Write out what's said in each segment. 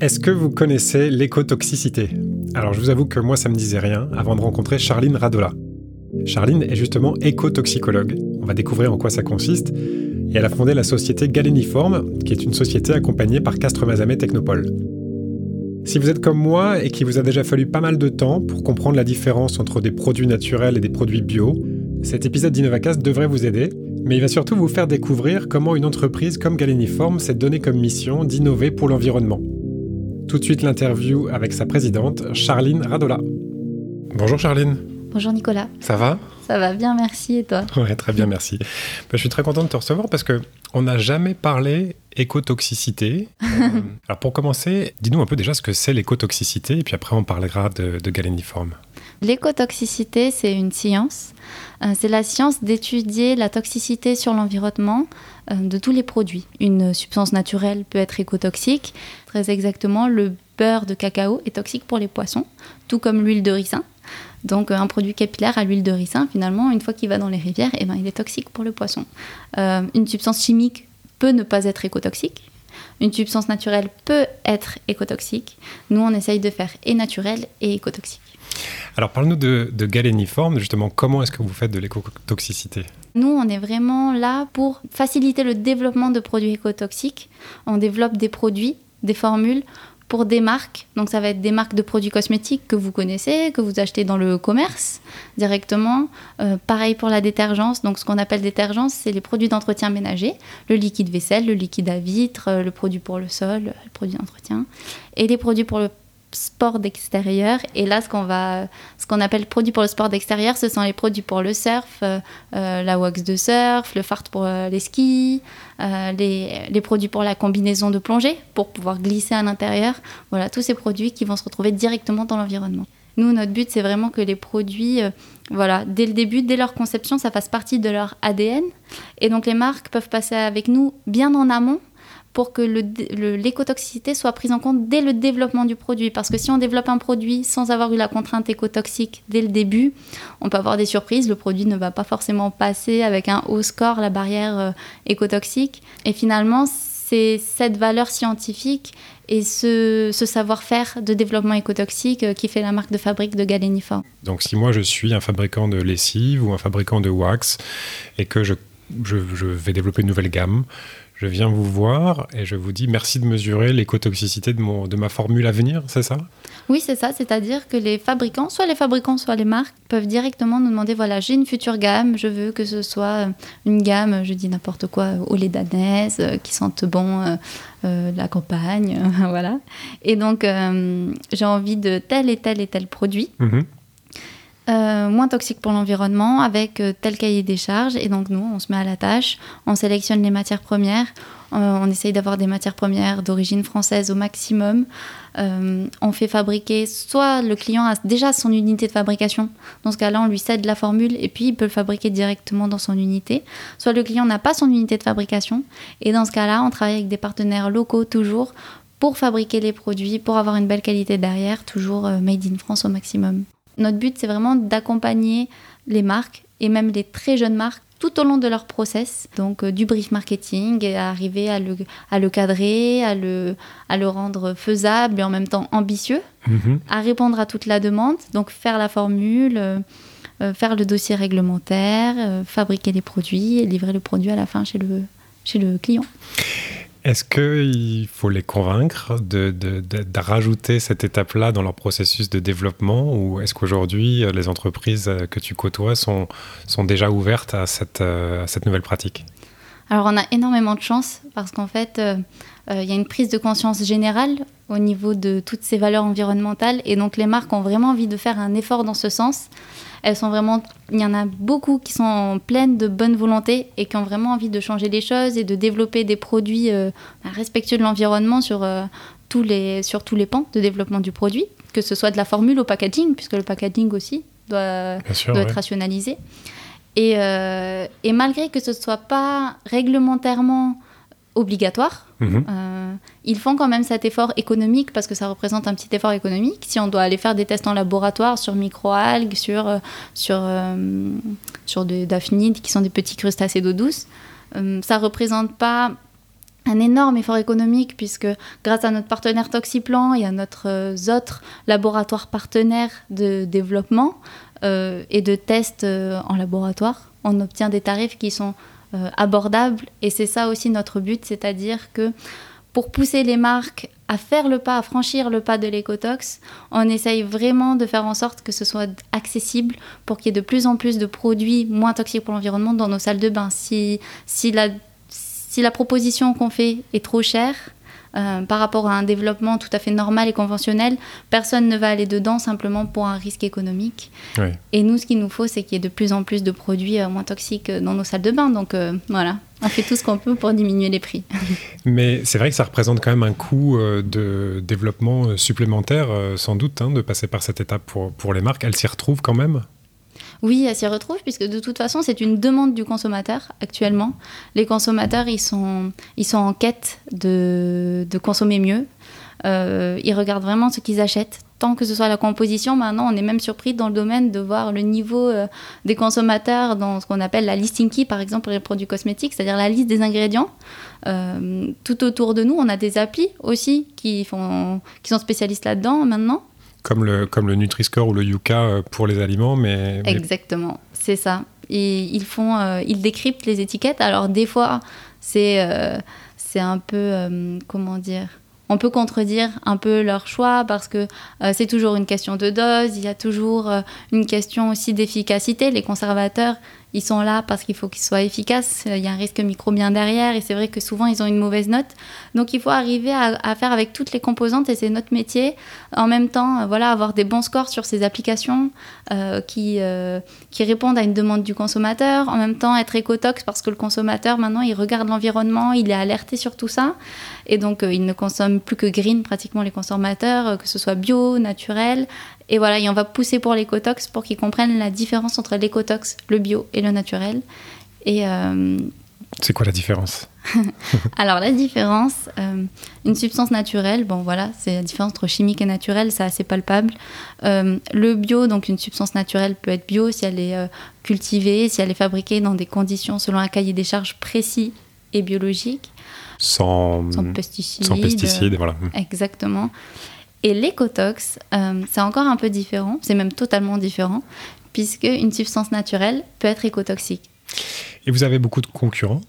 Est-ce que vous connaissez l'écotoxicité ? Alors je vous avoue que moi ça me disait rien avant de rencontrer Charline Radola. Charline est justement écotoxicologue, on va découvrir en quoi ça consiste, et elle a fondé la société Galéniforme, qui est une société accompagnée par Castre-Mazamet Technopole. Si vous êtes comme moi et qu'il vous a déjà fallu pas mal de temps pour comprendre la différence entre des produits naturels et des produits bio, cet épisode d'Innovacast devrait vous aider, mais il va surtout vous faire découvrir comment une entreprise comme Galéniforme s'est donnée comme mission d'innover pour l'environnement. Tout de suite l'interview avec sa présidente, Charline Radola. Bonjour Charline. Bonjour Nicolas. Ça va ? Ça va bien, merci. Et toi ? Ouais, très bien, merci. Je suis très content de te recevoir parce qu'on n'a jamais parlé écotoxicité. Alors pour commencer, dis-nous un peu déjà ce que c'est l'écotoxicité et puis après on parlera de Galéniforme. L'écotoxicité, c'est une science. C'est la science d'étudier la toxicité sur l'environnement de tous les produits. Une substance naturelle peut être écotoxique. Très exactement, le beurre de cacao est toxique pour les poissons, tout comme l'huile de ricin. Donc un produit capillaire à l'huile de ricin, finalement, une fois qu'il va dans les rivières, il est toxique pour le poisson. Une substance chimique peut ne pas être écotoxique. Une substance naturelle peut être écotoxique. Nous, on essaye de faire et naturel et écotoxique. Alors, parle-nous de Galéniforme, justement, comment est-ce que vous faites de l'écotoxicité ? Nous, on est vraiment là pour faciliter le développement de produits écotoxiques. On développe des produits, des formules pour des marques. Donc, ça va être des marques de produits cosmétiques que vous connaissez, que vous achetez dans le commerce directement. Pareil pour la détergence. Donc, ce qu'on appelle détergence, c'est les produits d'entretien ménager, le liquide vaisselle, le liquide à vitre, le produit pour le sol, le produit d'entretien et les produits pour le sport d'extérieur. Et là, ce qu'on appelle produits pour le sport d'extérieur, ce sont les produits pour le surf, la wax de surf, le fard pour les skis, les produits pour la combinaison de plongée, pour pouvoir glisser à l'intérieur. Voilà, tous ces produits qui vont se retrouver directement dans l'environnement. Nous, notre but, c'est vraiment que les produits, dès le début, dès leur conception, ça fasse partie de leur ADN. Et donc, les marques peuvent passer avec nous bien en amont, pour que l'écotoxicité soit prise en compte dès le développement du produit. Parce que si on développe un produit sans avoir eu la contrainte écotoxique dès le début, on peut avoir des surprises. Le produit ne va pas forcément passer avec un haut score la barrière écotoxique. Et finalement, c'est cette valeur scientifique et ce savoir-faire de développement écotoxique qui fait la marque de fabrique de Galéniforme. Donc si moi je suis un fabricant de lessive ou un fabricant de wax et que je vais développer une nouvelle gamme, je viens vous voir et je vous dis merci de mesurer l'écotoxicité de ma formule à venir, c'est ça ? Oui, c'est ça, c'est-à-dire que les fabricants, soit les marques, peuvent directement nous demander, j'ai une future gamme, je veux que ce soit une gamme, je dis n'importe quoi, au lait d'anaise, qui sente bon la campagne, voilà. Et donc, j'ai envie de tel et tel et tel produit. Mmh. Moins toxique pour l'environnement avec tel cahier des charges, et donc nous on se met à la tâche, on sélectionne les matières premières, on essaye d'avoir des matières premières d'origine française au maximum, on fait fabriquer, soit le client a déjà son unité de fabrication, dans ce cas-là on lui cède la formule et puis il peut le fabriquer directement dans son unité, soit le client n'a pas son unité de fabrication et dans ce cas-là on travaille avec des partenaires locaux toujours pour fabriquer les produits, pour avoir une belle qualité derrière, toujours made in France au maximum. Notre but, c'est vraiment d'accompagner les marques et même les très jeunes marques tout au long de leur process, donc du brief marketing, et à arriver à le cadrer, à le rendre faisable et en même temps ambitieux, à répondre à toute la demande, donc faire la formule, faire le dossier réglementaire, fabriquer les produits et livrer le produit à la fin chez le client. Est-ce qu'il faut les convaincre de rajouter cette étape-là dans leur processus de développement, ou est-ce qu'aujourd'hui les entreprises que tu côtoies sont déjà ouvertes à cette nouvelle pratique ? Alors on a énormément de chance parce qu'en fait il y a une prise de conscience générale au niveau de toutes ces valeurs environnementales et donc les marques ont vraiment envie de faire un effort dans ce sens. Elles sont vraiment, il y en a beaucoup qui sont pleines de bonne volonté et qui ont vraiment envie de changer les choses et de développer des produits respectueux de l'environnement sur tous les pans de développement du produit, que ce soit de la formule au packaging, puisque le packaging aussi doit être rationalisé. Et malgré que ce ne soit pas réglementairement obligatoire, ils font quand même cet effort économique parce que ça représente un petit effort économique. Si on doit aller faire des tests en laboratoire sur microalgues, sur des daphnides qui sont des petits crustacés d'eau douce, ça ne représente pas un énorme effort économique puisque grâce à notre partenaire ToxiPlan et à notre autres laboratoires partenaires de développement et de tests en laboratoire, on obtient des tarifs qui sont abordables et c'est ça aussi notre but, c'est-à-dire que pour pousser les marques à faire le pas, à franchir le pas de l'écotox, on essaye vraiment de faire en sorte que ce soit accessible pour qu'il y ait de plus en plus de produits moins toxiques pour l'environnement dans nos salles de bain. Si la proposition qu'on fait est trop chère par rapport à un développement tout à fait normal et conventionnel, personne ne va aller dedans simplement pour un risque économique. Oui. Et nous, ce qu'il nous faut, c'est qu'il y ait de plus en plus de produits moins toxiques dans nos salles de bain. Donc voilà, on fait tout ce qu'on peut pour diminuer les prix. Mais c'est vrai que ça représente quand même un coût de développement supplémentaire, sans doute, de passer par cette étape pour les marques. Elles s'y retrouvent quand même ? Oui, elle s'y retrouve, puisque de toute façon, c'est une demande du consommateur actuellement. Les consommateurs, ils sont en quête de consommer mieux. Ils regardent vraiment ce qu'ils achètent. Tant que ce soit la composition, maintenant, on est même surpris dans le domaine de voir le niveau des consommateurs dans ce qu'on appelle la listing key, par exemple, pour les produits cosmétiques, c'est-à-dire la liste des ingrédients. Tout autour de nous, on a des applis aussi qui sont spécialistes là-dedans maintenant. Comme le Nutri-Score ou le Yuka pour les aliments, mais... Exactement, c'est ça. Et ils décryptent les étiquettes. Alors, des fois, c'est un peu... On peut contredire un peu leur choix parce que c'est toujours une question de dose, il y a toujours une question aussi d'efficacité. Les conservateurs, ils sont là parce qu'il faut qu'ils soient efficaces. Il y a un risque microbien derrière et c'est vrai que souvent, ils ont une mauvaise note. Donc, il faut arriver à faire avec toutes les composantes et c'est notre métier. En même temps, avoir des bons scores sur ces applications qui répondent à une demande du consommateur. En même temps, être écotox parce que le consommateur, maintenant, il regarde l'environnement, il est alerté sur tout ça. Et donc, il ne consomme plus que green pratiquement les consommateurs, que ce soit bio, naturel, et on va pousser pour l'écotox pour qu'ils comprennent la différence entre l'écotox, le bio et le naturel. Et c'est quoi la différence? Alors la différence, une substance naturelle, c'est la différence entre chimique et naturelle, c'est assez palpable. Le bio, donc une substance naturelle peut être bio si elle est cultivée, si elle est fabriquée dans des conditions selon un cahier des charges précis et biologique. Sans pesticides. Sans pesticides, voilà. Exactement. Et l'écotox, c'est encore un peu différent, c'est même totalement différent, puisque une substance naturelle peut être écotoxique. Et vous avez beaucoup de concurrents ?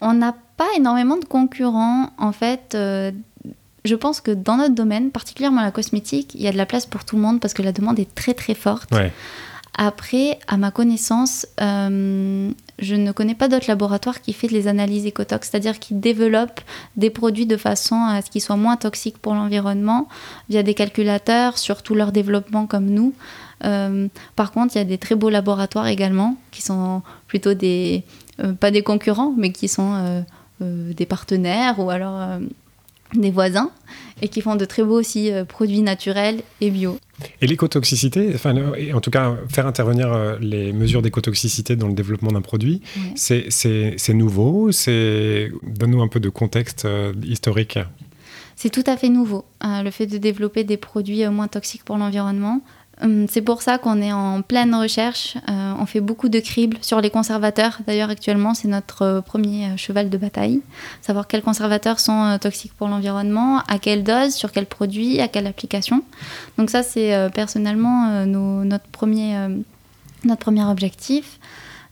On n'a pas énormément de concurrents. En fait, je pense que dans notre domaine, particulièrement la cosmétique, il y a de la place pour tout le monde parce que la demande est très très forte. Ouais. Après, à ma connaissance, je ne connais pas d'autres laboratoires qui font les analyses écotox, c'est-à-dire qui développent des produits de façon à ce qu'ils soient moins toxiques pour l'environnement via des calculateurs sur tout leur développement comme nous. Par contre, il y a des très beaux laboratoires également qui sont plutôt pas des concurrents, mais qui sont des partenaires ou alors des voisins et qui font de très beaux aussi produits naturels et bio. Et l'écotoxicité, en tout cas faire intervenir les mesures d'écotoxicité dans le développement d'un produit, ouais. C'est nouveau, donne-nous un peu de contexte historique. C'est tout à fait nouveau, le fait de développer des produits moins toxiques pour l'environnement. C'est pour ça qu'on est en pleine recherche, on fait beaucoup de cribles sur les conservateurs. D'ailleurs, actuellement, c'est notre premier cheval de bataille. Savoir quels conservateurs sont toxiques pour l'environnement, à quelle dose, sur quel produit, à quelle application. Donc ça, c'est personnellement notre premier objectif.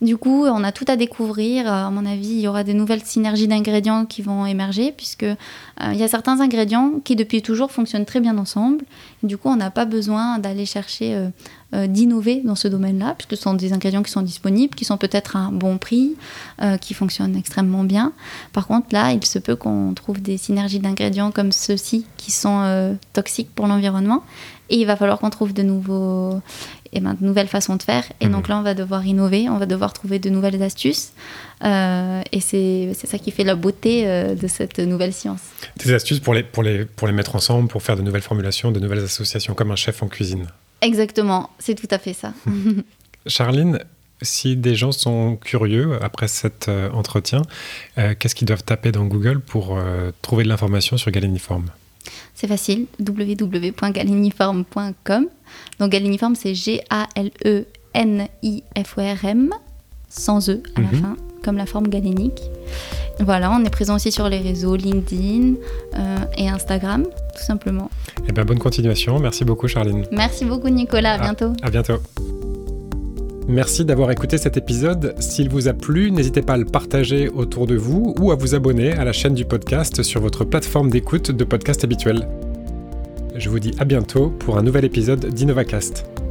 Du coup, on a tout à découvrir. À mon avis, il y aura des nouvelles synergies d'ingrédients qui vont émerger puisque il y a certains ingrédients qui, depuis toujours, fonctionnent très bien ensemble. Et du coup, on n'a pas besoin d'aller chercher d'innover dans ce domaine-là puisque ce sont des ingrédients qui sont disponibles, qui sont peut-être à un bon prix, qui fonctionnent extrêmement bien. Par contre, là, il se peut qu'on trouve des synergies d'ingrédients comme ceux-ci qui sont toxiques pour l'environnement. Et il va falloir qu'on trouve de nouvelles façons de faire. Et donc là, on va devoir innover, on va devoir trouver de nouvelles astuces. Et c'est ça qui fait la beauté de cette nouvelle science. Des astuces pour les mettre ensemble, pour faire de nouvelles formulations, de nouvelles associations, comme un chef en cuisine. Exactement, c'est tout à fait ça. Charline, si des gens sont curieux après cet entretien, qu'est-ce qu'ils doivent taper dans Google pour trouver de l'information sur Galéniforme ? C'est facile, www.galeniforme.com. Donc Galéniforme, c'est G-A-L-E-N-I-F-O-R-M, sans E à la fin, comme la forme galénique. Voilà, on est présent aussi sur les réseaux LinkedIn et Instagram, tout simplement. Eh bien, bonne continuation. Merci beaucoup, Charline. Merci beaucoup, Nicolas. À bientôt. À bientôt. Merci d'avoir écouté cet épisode. S'il vous a plu, n'hésitez pas à le partager autour de vous ou à vous abonner à la chaîne du podcast sur votre plateforme d'écoute de podcast habituelle. Je vous dis à bientôt pour un nouvel épisode d'InnovaCast.